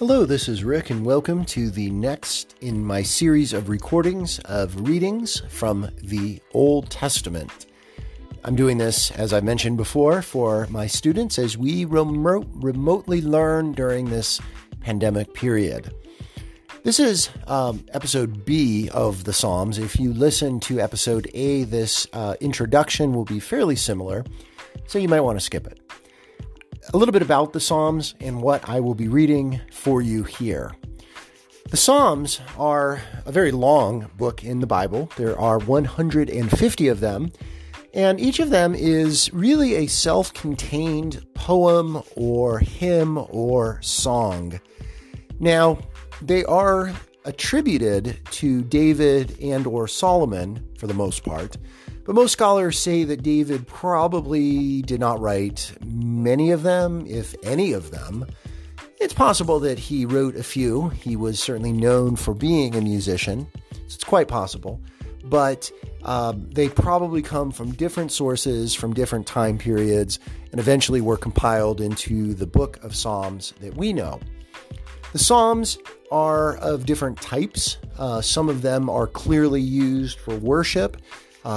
Hello, this is Rick, and welcome to the next in my series of recordings of readings from the Old Testament. I'm doing this, as I mentioned before, for my students as we remotely learn during this pandemic period. This is episode B of the Psalms. If you listen to episode A, this introduction will be fairly similar, so you might want to skip it. A little bit about the Psalms and what I will be reading for you here. The Psalms are a very long book in the Bible. There are 150 of them, and each of them is really a self-contained poem or hymn or song. Now, they are attributed to David and or Solomon for the most part, but most scholars say that David probably did not write many of them, if any of them. It's possible that he wrote a few. He was certainly known for being a musician, so it's quite possible. But they probably come from different sources, from different time periods, and eventually were compiled into the book of Psalms that we know. The Psalms are of different types. Some of them are clearly used for worship.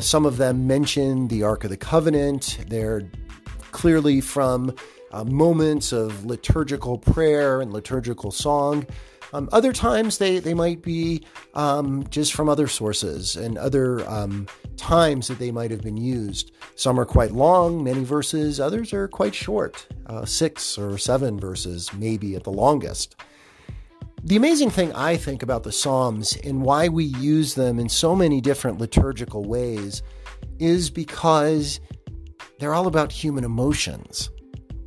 Some of them mention the Ark of the Covenant. They're clearly from moments of liturgical prayer and liturgical song. Other times they might be just from other sources and other times that they might have been used. Some are quite long, many verses. Others are quite short, 6 or 7 verses, maybe at the longest. The amazing thing I think about the Psalms and why we use them in so many different liturgical ways is because they're all about human emotions.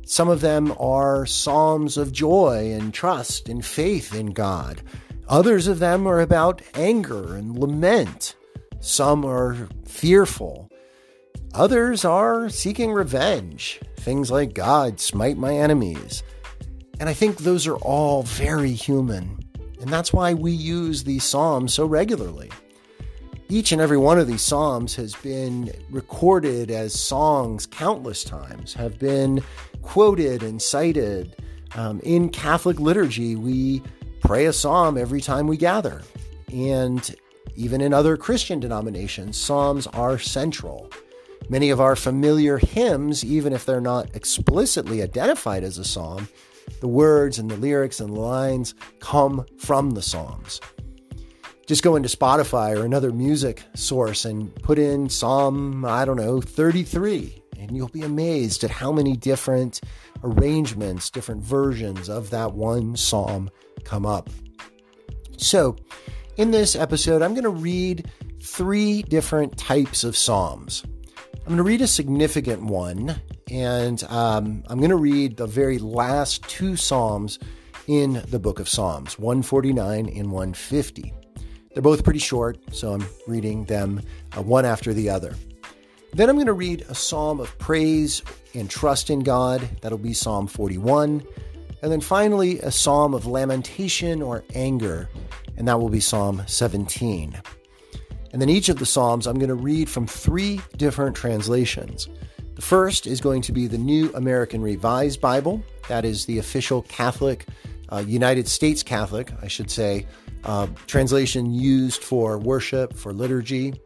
Some of them are psalms of joy and trust and faith in God. Others of them are about anger and lament. Some are fearful. Others are seeking revenge. Things like, God, smite my enemies. And I think those are all very human. And that's why we use these psalms so regularly. Each and every one of these psalms has been recorded as songs countless times, have been quoted and cited. In Catholic liturgy, we pray a psalm every time we gather. And even in other Christian denominations, psalms are central. Many of our familiar hymns, even if they're not explicitly identified as a psalm, the words and the lyrics and the lines come from the Psalms. Just go into Spotify or another music source and put in Psalm, 33, and you'll be amazed at how many different arrangements, different versions of that one psalm come up. So, in this episode, I'm going to read 3 different types of psalms. I'm going to read a significant one, and I'm going to read the very last 2 psalms in the book of Psalms, 149 and 150. They're both pretty short, so I'm reading them one after the other. Then I'm going to read a psalm of praise and trust in God. That'll be Psalm 41. And then finally, a psalm of lamentation or anger, and that will be Psalm 17. And then each of the Psalms I'm going to read from 3 different translations. The first is going to be the New American Revised Bible. That is the official Catholic, United States Catholic, I should say, translation used for worship, for liturgy.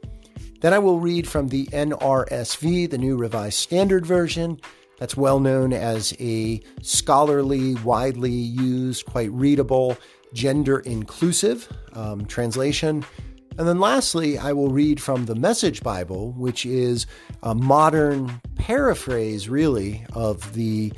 Then I will read from the NRSV, the New Revised Standard Version. That's well known as a scholarly, widely used, quite readable, gender-inclusive translation. And then lastly, I will read from the Message Bible, which is a modern paraphrase, really, of the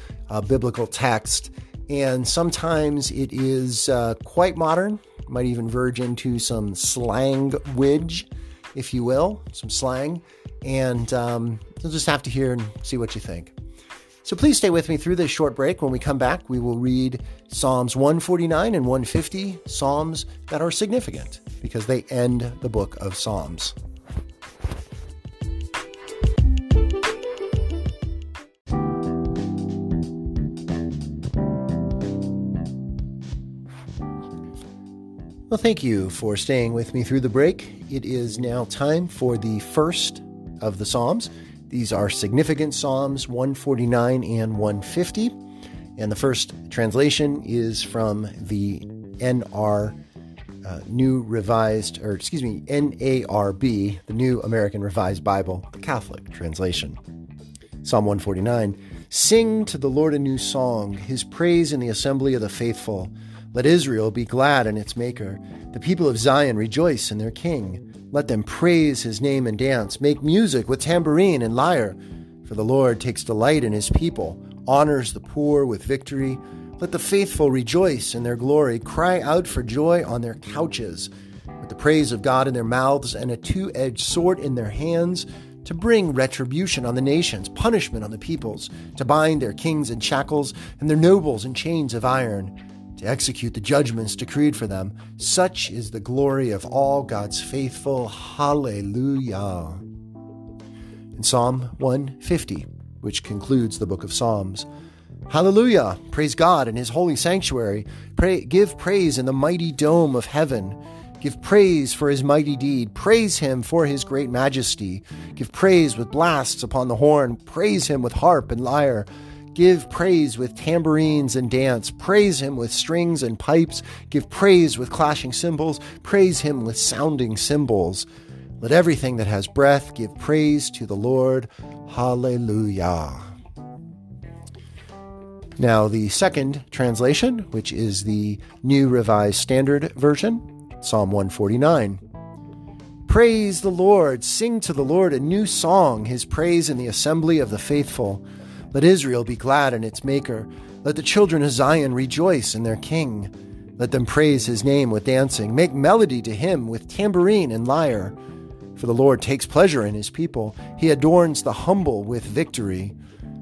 biblical text. And sometimes it is quite modern, might even verge into some slang-widge, if you will, some slang. And you'll just have to hear and see what you think. So please stay with me through this short break. When we come back, we will read Psalms 149 and 150, psalms that are significant because they end the book of Psalms. Well, thank you for staying with me through the break. It is now time for the first of the Psalms. These are significant Psalms 149 and 150. And the first translation is from the NARB, the New American Revised Bible, the Catholic translation. Psalm 149, "Sing to the Lord a new song, his praise in the assembly of the faithful. Let Israel be glad in its maker. The people of Zion rejoice in their king. Let them praise his name and dance. Make music with tambourine and lyre. For the Lord takes delight in his people, honors the poor with victory. Let the faithful rejoice in their glory, cry out for joy on their couches, with the praise of God in their mouths and a two-edged sword in their hands, to bring retribution on the nations, punishment on the peoples, to bind their kings in shackles and their nobles in chains of iron, to execute the judgments decreed for them. Such is the glory of all God's faithful. Hallelujah." In Psalm 150, which concludes the book of Psalms, "Hallelujah! Praise God in his holy sanctuary. Give praise in the mighty dome of heaven. Give praise for his mighty deed. Praise him for his great majesty. Give praise with blasts upon the horn. Praise him with harp and lyre. Give praise with tambourines and dance. Praise him with strings and pipes. Give praise with clashing cymbals. Praise him with sounding cymbals. Let everything that has breath give praise to the Lord. Hallelujah." Now, the second translation, which is the New Revised Standard Version, Psalm 149. "Praise the Lord, sing to the Lord a new song, his praise in the assembly of the faithful. Let Israel be glad in its maker. Let the children of Zion rejoice in their king. Let them praise his name with dancing. Make melody to him with tambourine and lyre. For the Lord takes pleasure in his people. He adorns the humble with victory.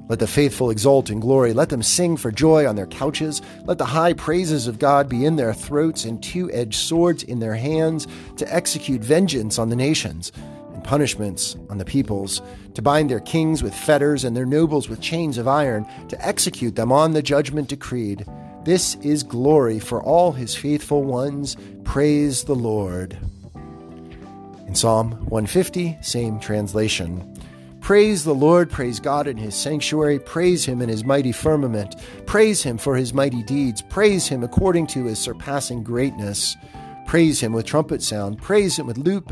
Let the faithful exult in glory. Let them sing for joy on their couches. Let the high praises of God be in their throats and two-edged swords in their hands, to execute vengeance on the nations and punishments on the peoples, to bind their kings with fetters and their nobles with chains of iron, to execute them on the judgment decreed. This is glory for all his faithful ones. Praise the Lord." In Psalm 150, same translation. "Praise the Lord, praise God in his sanctuary, praise him in his mighty firmament, praise him for his mighty deeds, praise him according to his surpassing greatness, praise him with trumpet sound, praise him with lute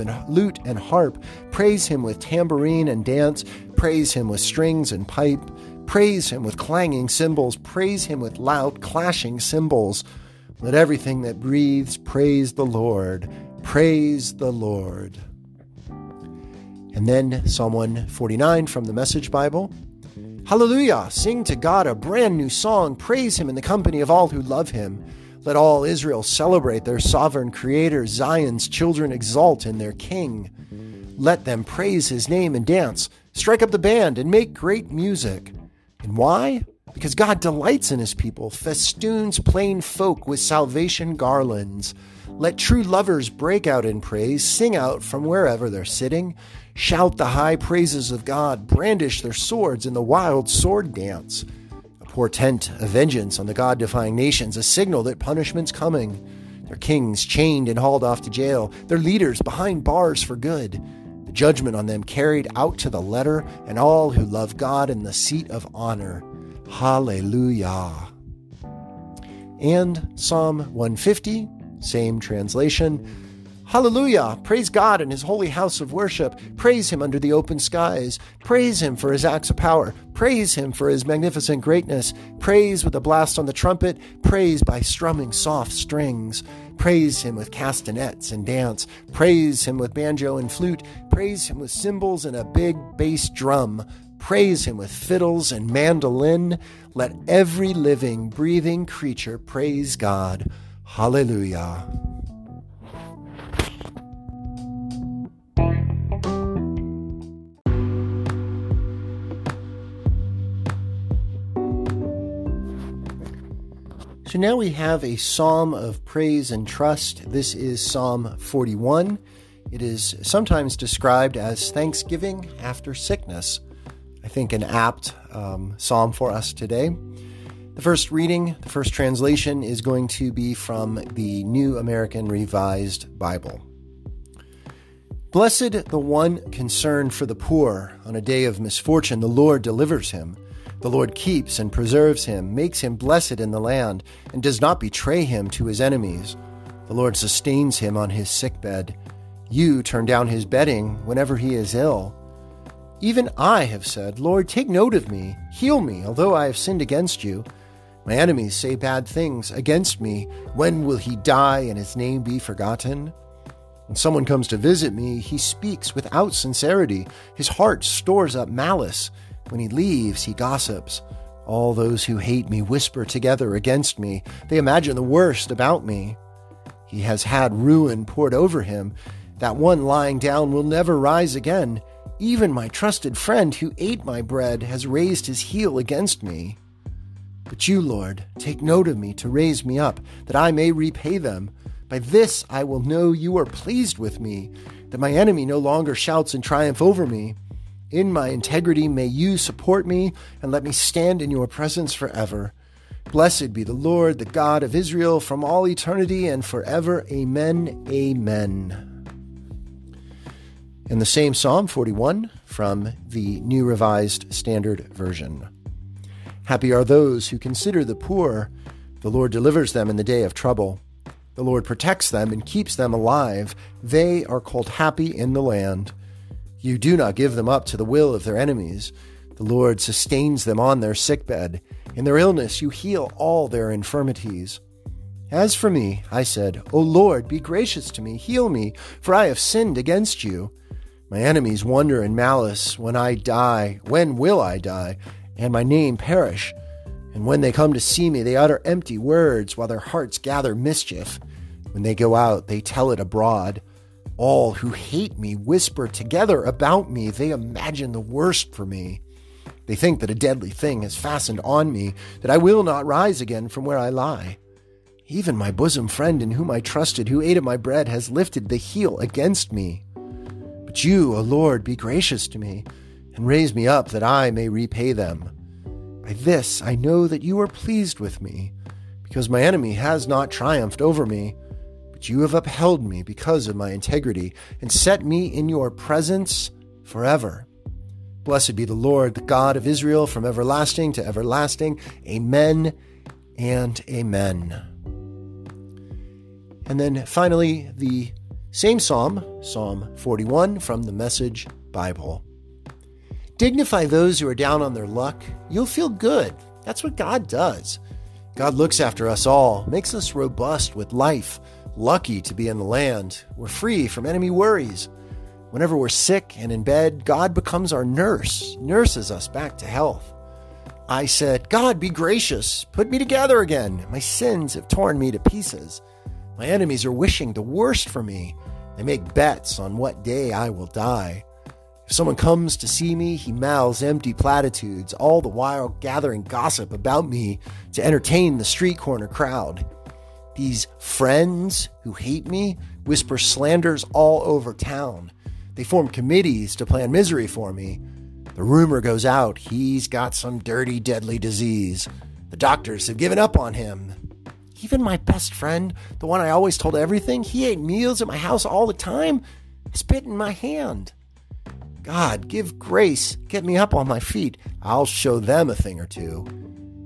and harp, praise him with tambourine and dance, praise him with strings and pipe, praise him with clanging cymbals, praise him with loud clashing cymbals. Let everything that breathes praise the Lord, praise the Lord." And then Psalm 149 from the Message Bible. "Hallelujah! Sing to God a brand new song. Praise him in the company of all who love him. Let all Israel celebrate their sovereign creator. Zion's children exult in their king. Let them praise his name and dance. Strike up the band and make great music." And why? Because God delights in his people, festoons plain folk with salvation garlands. Let true lovers break out in praise, sing out from wherever they're sitting, shout the high praises of God, brandish their swords in the wild sword dance. A portent of vengeance on the God-defying nations, a signal that punishment's coming. Their kings chained and hauled off to jail, their leaders behind bars for good. The judgment on them carried out to the letter, and all who love God in the seat of honor. Hallelujah. And Psalm 150, same translation. "Hallelujah! Praise God in his holy house of worship. Praise him under the open skies. Praise him for his acts of power. Praise him for his magnificent greatness. Praise with a blast on the trumpet. Praise by strumming soft strings. Praise him with castanets and dance. Praise him with banjo and flute. Praise him with cymbals and a big bass drum. Praise him with fiddles and mandolin. Let every living, breathing creature praise God. Hallelujah." So now we have a psalm of praise and trust. This is Psalm 41. It is sometimes described as thanksgiving after sickness. I think an apt psalm for us today. The first reading, the first translation is going to be from the New American Revised Bible. "Blessed the one concerned for the poor. On a day of misfortune, the Lord delivers him. The Lord keeps and preserves him, makes him blessed in the land, and does not betray him to his enemies. The Lord sustains him on his sickbed. You turn down his bedding whenever he is ill. Even I have said, Lord, take note of me, heal me, although I have sinned against you. My enemies say bad things against me. When will he die and his name be forgotten? When someone comes to visit me, he speaks without sincerity. His heart stores up malice. When he leaves, he gossips. All those who hate me whisper together against me. They imagine the worst about me. He has had ruin poured over him. That one lying down will never rise again. Even my trusted friend who ate my bread has raised his heel against me. But you, Lord, take note of me to raise me up, that I may repay them. By this I will know you are pleased with me, that my enemy no longer shouts in triumph over me. In my integrity may you support me, and let me stand in your presence forever. Blessed be the Lord, the God of Israel, from all eternity and forever. Amen, amen. In the same Psalm 41 from the New Revised Standard Version. Happy are those who consider the poor. The Lord delivers them in the day of trouble. The Lord protects them and keeps them alive. They are called happy in the land. You do not give them up to the will of their enemies. The Lord sustains them on their sickbed. In their illness, you heal all their infirmities. As for me, I said, O Lord, be gracious to me, heal me, for I have sinned against you. My enemies wonder in malice when I die. When will I die, and my name perish? And when they come to see me, they utter empty words while their hearts gather mischief. When they go out, they tell it abroad. All who hate me whisper together about me. They imagine the worst for me. They think that a deadly thing has fastened on me, that I will not rise again from where I lie. Even my bosom friend in whom I trusted, who ate of my bread, has lifted the heel against me. But you, O Lord, be gracious to me, and raise me up that I may repay them. By this I know that you are pleased with me, because my enemy has not triumphed over me. But you have upheld me because of my integrity, and set me in your presence forever. Blessed be the Lord, the God of Israel, from everlasting to everlasting. Amen and amen. And then finally, the same Psalm, Psalm 41, from the Message Bible. Dignify those who are down on their luck. You'll feel good. That's what God does. God looks after us all, makes us robust with life, lucky to be in the land. We're free from enemy worries. Whenever we're sick and in bed, God becomes our nurse, nurses us back to health. I said, God, be gracious. Put me together again. My sins have torn me to pieces. My enemies are wishing the worst for me. They make bets on what day I will die. If someone comes to see me, he mouths empty platitudes, all the while gathering gossip about me to entertain the street corner crowd. These friends who hate me whisper slanders all over town. They form committees to plan misery for me. The rumor goes out, he's got some dirty, deadly disease. The doctors have given up on him. Even my best friend, the one I always told everything, he ate meals at my house all the time, has bitten my hand. God, give grace. Get me up on my feet. I'll show them a thing or two.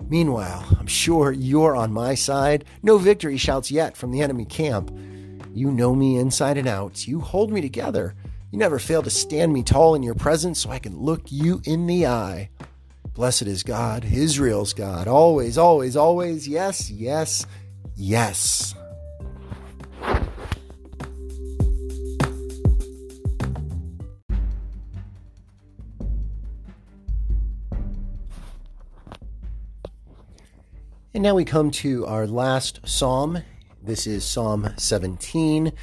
Meanwhile, I'm sure you're on my side. No victory shouts yet from the enemy camp. You know me inside and out. You hold me together. You never fail to stand me tall in your presence so I can look you in the eye. Blessed is God, Israel's God. Always, always, always. Yes, yes, yes. And now we come to our last psalm. This is Psalm 17.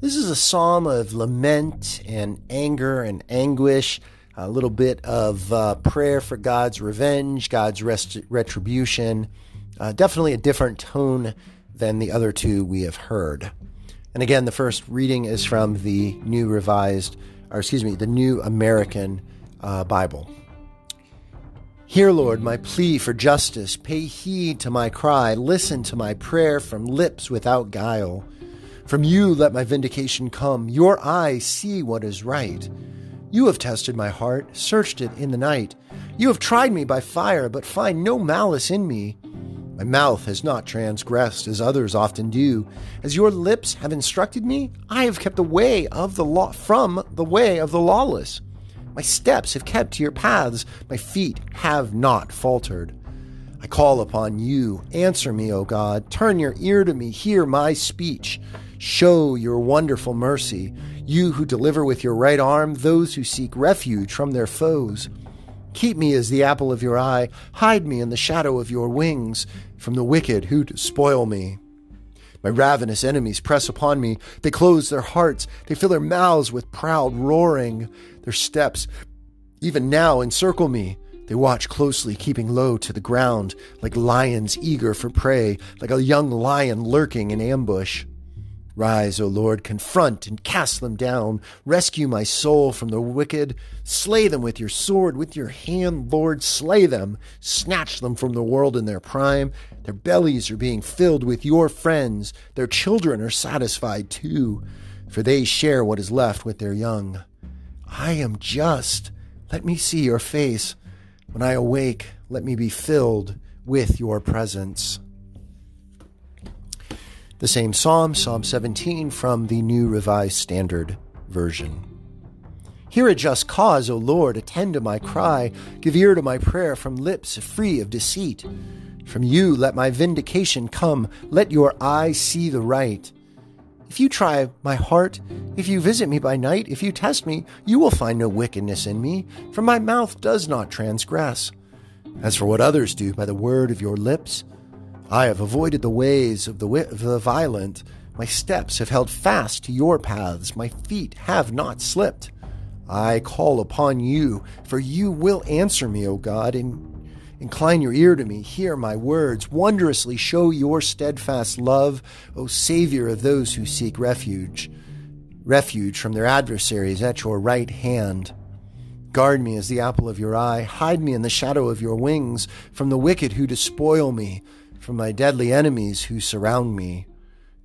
This is a psalm of lament and anger and anguish, a little bit of prayer for God's revenge, God's retribution. Definitely a different tone than the other two we have heard. And again, the first reading is from the New American Bible. Hear, Lord, my plea for justice. Pay heed to my cry. Listen to my prayer from lips without guile. From you let my vindication come. Your eyes see what is right. You have tested my heart, searched it in the night. You have tried me by fire, but find no malice in me. My mouth has not transgressed as others often do. As your lips have instructed me, I have kept away from the way of the lawless. My steps have kept to your paths. My feet have not faltered. I call upon you. Answer me, O God. Turn your ear to me. Hear my speech. Show your wonderful mercy. You who deliver with your right arm those who seek refuge from their foes. Keep me as the apple of your eye. Hide me in the shadow of your wings from the wicked who despoil me. My ravenous enemies press upon me. They close their hearts. They fill their mouths with proud roaring. Their steps, even now, encircle me. They watch closely, keeping low to the ground, like lions eager for prey, like a young lion lurking in ambush. Rise, O Lord, confront and cast them down. Rescue my soul from the wicked. Slay them with your sword, with your hand, Lord. Slay them. Snatch them from the world in their prime. Their bellies are being filled with your friends. Their children are satisfied too, for they share what is left with their young. I am just. Let me see your face. When I awake, let me be filled with your presence. The same psalm, Psalm 17, from the New Revised Standard Version. Hear a just cause, O Lord, attend to my cry. Give ear to my prayer from lips free of deceit. From you let my vindication come. Let your eye see the right. If you try my heart, if you visit me by night, if you test me, you will find no wickedness in me, for my mouth does not transgress. As for what others do by the word of your lips, I have avoided the ways of the violent. My steps have held fast to your paths. My feet have not slipped. I call upon you, for you will answer me, O God. Incline your ear to me. Hear my words. Wondrously show your steadfast love, O Savior of those who seek refuge. Refuge from their adversaries at your right hand. Guard me as the apple of your eye. Hide me in the shadow of your wings from the wicked who despoil me. From my deadly enemies who surround me.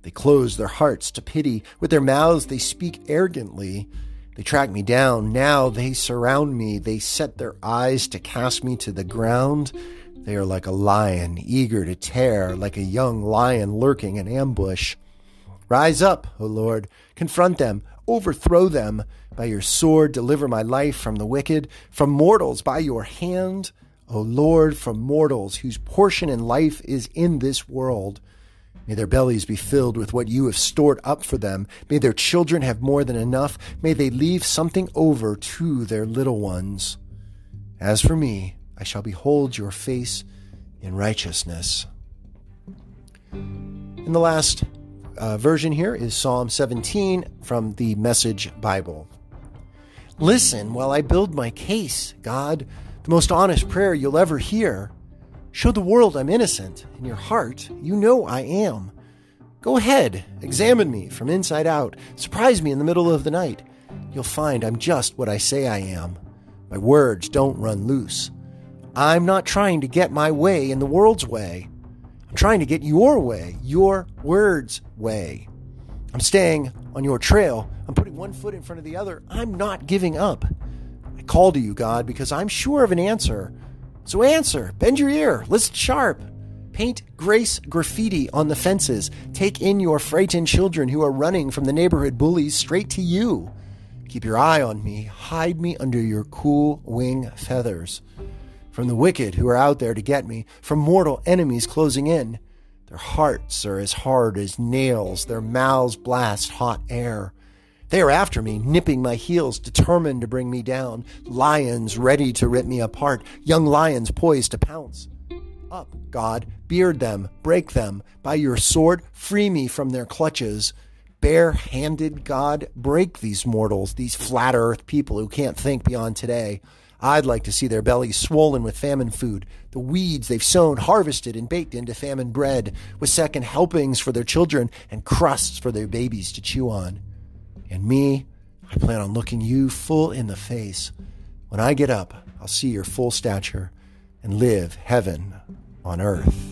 They close their hearts to pity. With their mouths they speak arrogantly. They track me down. Now they surround me. They set their eyes to cast me to the ground. They are like a lion, eager to tear, like a young lion lurking in ambush. Rise up, O Lord. Confront them. Overthrow them. By your sword, deliver my life from the wicked, from mortals by your hand. O Lord, from mortals whose portion in life is in this world. May their bellies be filled with what you have stored up for them. May their children have more than enough. May they leave something over to their little ones. As for me, I shall behold your face in righteousness. And the last version here is Psalm 17 from the Message Bible. Listen while I build my case, God. Most honest prayer you'll ever hear. Show the world I'm innocent. In your heart, you know I am. Go ahead, examine me from inside out. Surprise me in the middle of the night. You'll find I'm just what I say I am. My words don't run loose. I'm not trying to get my way in the world's way. I'm trying to get your way, your words' way. I'm staying on your trail. I'm putting one foot in front of the other. I'm not giving up. Call to you, God, because I'm sure of an answer. So answer, bend your ear, listen sharp. Paint grace graffiti on the fences. Take in your frightened children who are running from the neighborhood bullies straight to you. Keep your eye on me. Hide me under your cool wing feathers. From the wicked who are out there to get me, from mortal enemies closing in. Their hearts are as hard as nails. Their mouths blast hot air. They are after me, nipping my heels, determined to bring me down. Lions ready to rip me apart. Young lions poised to pounce. Up, God, beard them, break them. By your sword, free me from their clutches. Bare-handed, God, break these mortals, these flat-earth people who can't think beyond today. I'd like to see their bellies swollen with famine food, the weeds they've sown, harvested, and baked into famine bread, with second helpings for their children and crusts for their babies to chew on. And me, I plan on looking you full in the face. When I get up, I'll see your full stature and live heaven on earth.